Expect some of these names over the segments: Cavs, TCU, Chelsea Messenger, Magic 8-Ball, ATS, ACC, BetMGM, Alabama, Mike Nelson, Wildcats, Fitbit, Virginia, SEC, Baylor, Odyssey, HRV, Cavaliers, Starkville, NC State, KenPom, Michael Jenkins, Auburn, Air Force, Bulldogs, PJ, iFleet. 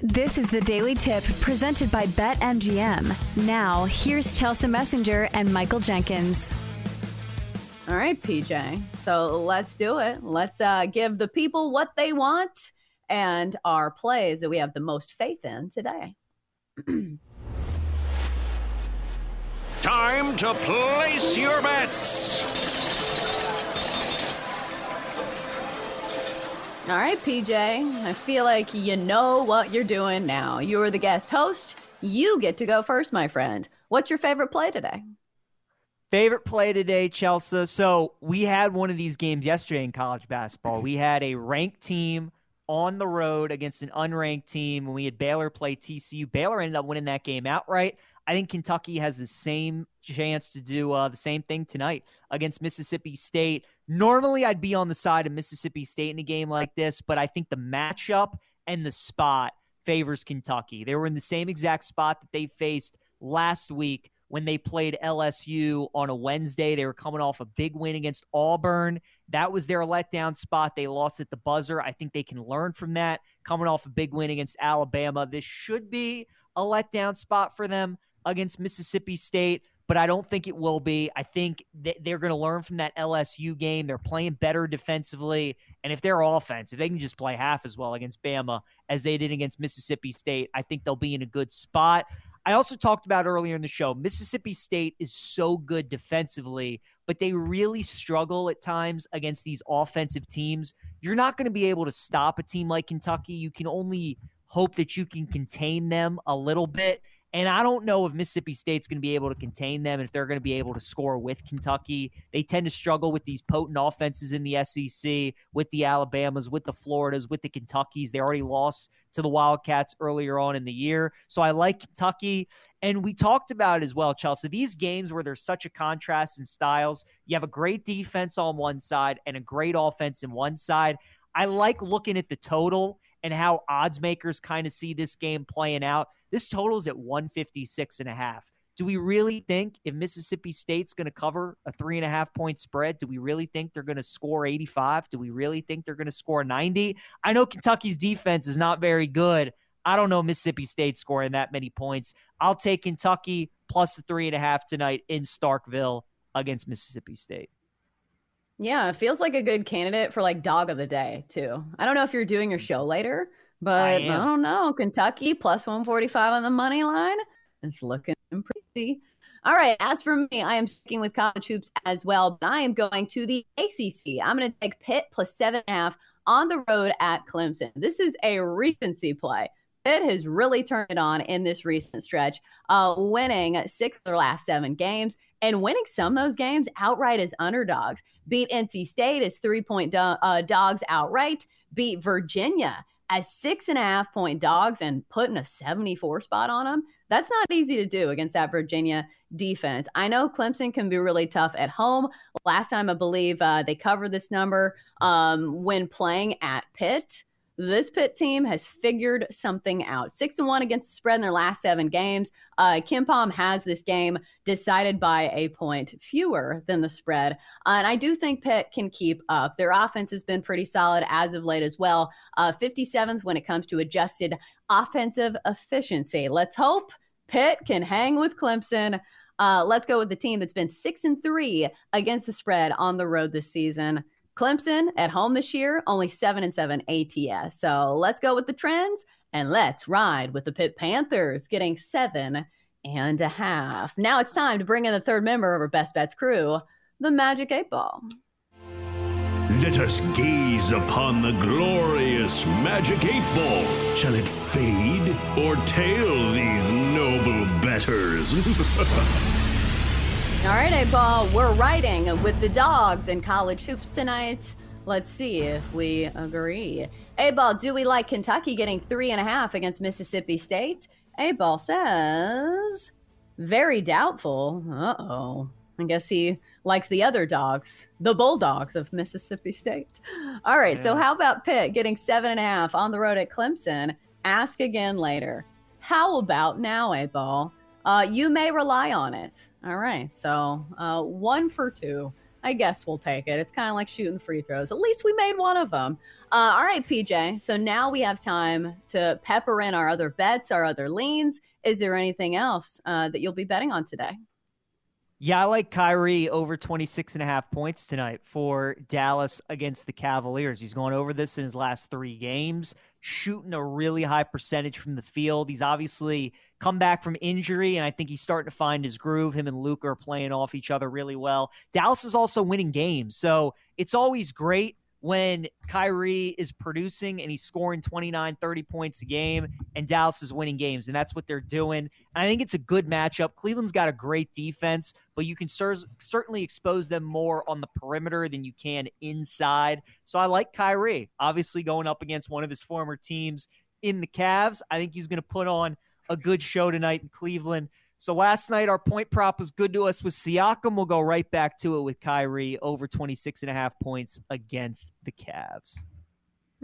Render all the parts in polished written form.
This is the Daily Tip presented by BetMGM. Now, here's Chelsea Messenger and Michael Jenkins. All right, PJ. So let's do it. Let's give the people what they want and our plays that we have the most faith in today. Time to place your bets. All right, PJ. I feel like you know what you're doing now. You're the guest host. You get to go first, my friend. What's your favorite play today? Favorite play today, Chelsea. So we had one of these games yesterday in college basketball. We had a ranked team on the road against an unranked team. And we had Baylor play TCU. Baylor ended up winning that game outright. I think Kentucky has the same chance to do the same thing tonight against Mississippi State. Normally, I'd be on the side of Mississippi State in a game like this, but I think the matchup and the spot favors Kentucky. They were in the same exact spot that they faced last week when they played LSU on a Wednesday. They were coming off a big win against Auburn. That was their letdown spot. They lost at the buzzer. I think they can learn from that. Coming off a big win against Alabama, this should be a letdown spot for them against Mississippi State, but I don't think it will be. I think they're going to learn from that LSU game. They're playing better defensively, and if their offense, if they can just play half as well against Bama as they did against Mississippi State, I think they'll be in a good spot. I also talked about earlier in the show, Mississippi State is so good defensively, but they really struggle at times against these offensive teams. You're not going to be able to stop a team like Kentucky. You can only hope that you can contain them a little bit. And I don't know if Mississippi State's going to be able to contain them and if they're going to be able to score with Kentucky. They tend to struggle with these potent offenses in the SEC, with the Alabamas, with the Floridas, with the Kentuckys. They already lost to the Wildcats earlier on in the year. So I like Kentucky. And we talked about it as well, Chelsea. These games where there's such a contrast in styles, you have a great defense on one side and a great offense in one side. I like looking at the total and how odds makers kind of see this game playing out. This total is at 156.5. Do we really think if Mississippi State's going to cover a 3.5 point spread, do we really think they're going to score 85? Do we really think they're going to score 90? I know Kentucky's defense is not very good. I don't know Mississippi State scoring that many points. I'll take Kentucky plus the 3.5 tonight in Starkville against Mississippi State. Yeah, it feels like a good candidate for like dog of the day too. I don't know if you're doing your show later, but I don't know. Kentucky plus 145 on the money line. It's looking pretty. All right. As for me, I am sticking with college hoops as well, but I am going to the ACC. I'm going to take Pitt plus 7.5 on the road at Clemson. This is a recency play. Pitt has really turned it on in this recent stretch, winning 6 of their last 7 games and winning some of those games outright as underdogs. Beat NC State as 3-point dogs outright. Beat Virginia as 6.5 point dogs and putting a 74 spot on them. That's not easy to do against that Virginia defense. I know Clemson can be really tough at home. Last time, I believe they covered this number when playing at Pitt. This Pitt team has figured something out. 6-1 against the spread in their last 7 games. KenPom has this game decided by a point fewer than the spread. And I do think Pitt can keep up. Their offense has been pretty solid as of late as well. 57th when it comes to adjusted offensive efficiency. Let's hope Pitt can hang with Clemson. Let's go with the team that's been 6-3 against the spread on the road this season. Clemson at home this year, only 7-7 ATS. So let's go with the trends and let's ride with the Pitt Panthers getting 7.5. Now it's time to bring in the third member of our Best Bets crew, the Magic 8-Ball. Let us gaze upon the glorious Magic 8-Ball. Shall it fade or tail these noble betters? All right, 8-Ball, we're riding with the dogs in college hoops tonight. Let's see if we agree. 8-Ball, do we like Kentucky getting 3.5 against Mississippi State? 8-Ball says, very doubtful. Uh-oh. I guess he likes the other dogs, the Bulldogs of Mississippi State. All right, So how about Pitt getting 7.5 on the road at Clemson? Ask again later. How about now, 8-Ball? You may rely on it. All right. So 1 for 2. I guess we'll take it. It's kind of like shooting free throws. At least we made one of them. All right, PJ. So now we have time to pepper in our other bets, our other leans. Is there anything else that you'll be betting on today? Yeah, I like Kyrie over 26.5 points tonight for Dallas against the Cavaliers. He's gone over this in his last three games, shooting a really high percentage from the field. He's obviously come back from injury, and I think he's starting to find his groove. Him and Luka are playing off each other really well. Dallas is also winning games, so it's always great when Kyrie is producing and he's scoring 29, 30 points a game, and Dallas is winning games, and that's what they're doing. And I think it's a good matchup. Cleveland's got a great defense, but you can certainly expose them more on the perimeter than you can inside. So I like Kyrie, obviously going up against one of his former teams in the Cavs. I think he's going to put on a good show tonight in Cleveland. So last night, our point prop was good to us with Siakam. We'll go right back to it with Kyrie over 26.5 points against the Cavs.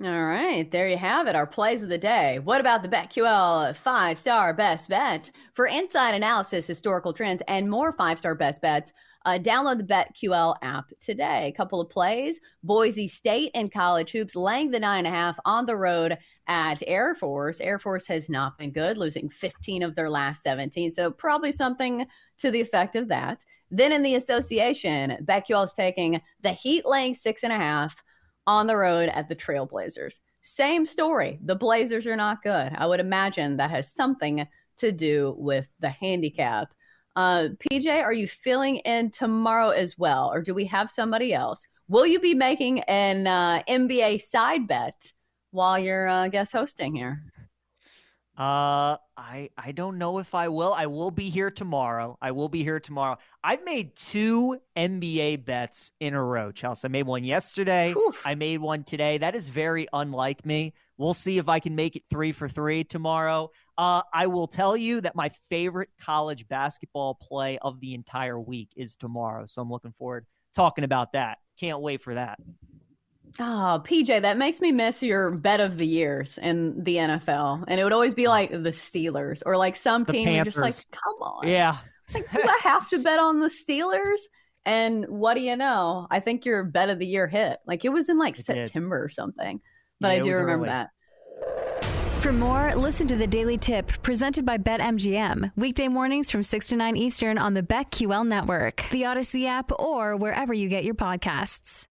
All right, there you have it, our plays of the day. What about the BetQL 5-star best bet? For inside analysis, historical trends, and more 5-star best bets, download the BetQL app today. A couple of plays, Boise State and college hoops, laying the 9.5 on the road at Air Force. Air Force has not been good, losing 15 of their last 17, so probably something to the effect of that. Then in the association, BetQL is taking the Heat, laying 6.5 on the road at the Trailblazers. Same story. The Blazers are not good. I would imagine that has something to do with the handicap. PJ, are you filling in tomorrow as well, or do we have somebody else? Will you be making an NBA side bet while you're guest hosting here? I don't know if I will. I will be here tomorrow. I've made two NBA bets in a row, Chelsea. I made one yesterday. Oof. I made one today. That is very unlike me. We'll see if I can make it 3 for 3 tomorrow. I will tell you that my favorite college basketball play of the entire week is tomorrow. So I'm looking forward to talking about that. Can't wait for that. Oh, PJ, that makes me miss your bet of the years in the NFL. And it would always be like the Steelers or like some team. You're just like, come on. Yeah. Like, do I have to bet on the Steelers? And what do you know? I think your bet of the year hit. Like it was in like September or something. But yeah, I do remember that. For more, listen to The Daily Tip presented by BetMGM. Weekday mornings from 6 to 9 Eastern on the BetQL network, the Odyssey app, or wherever you get your podcasts.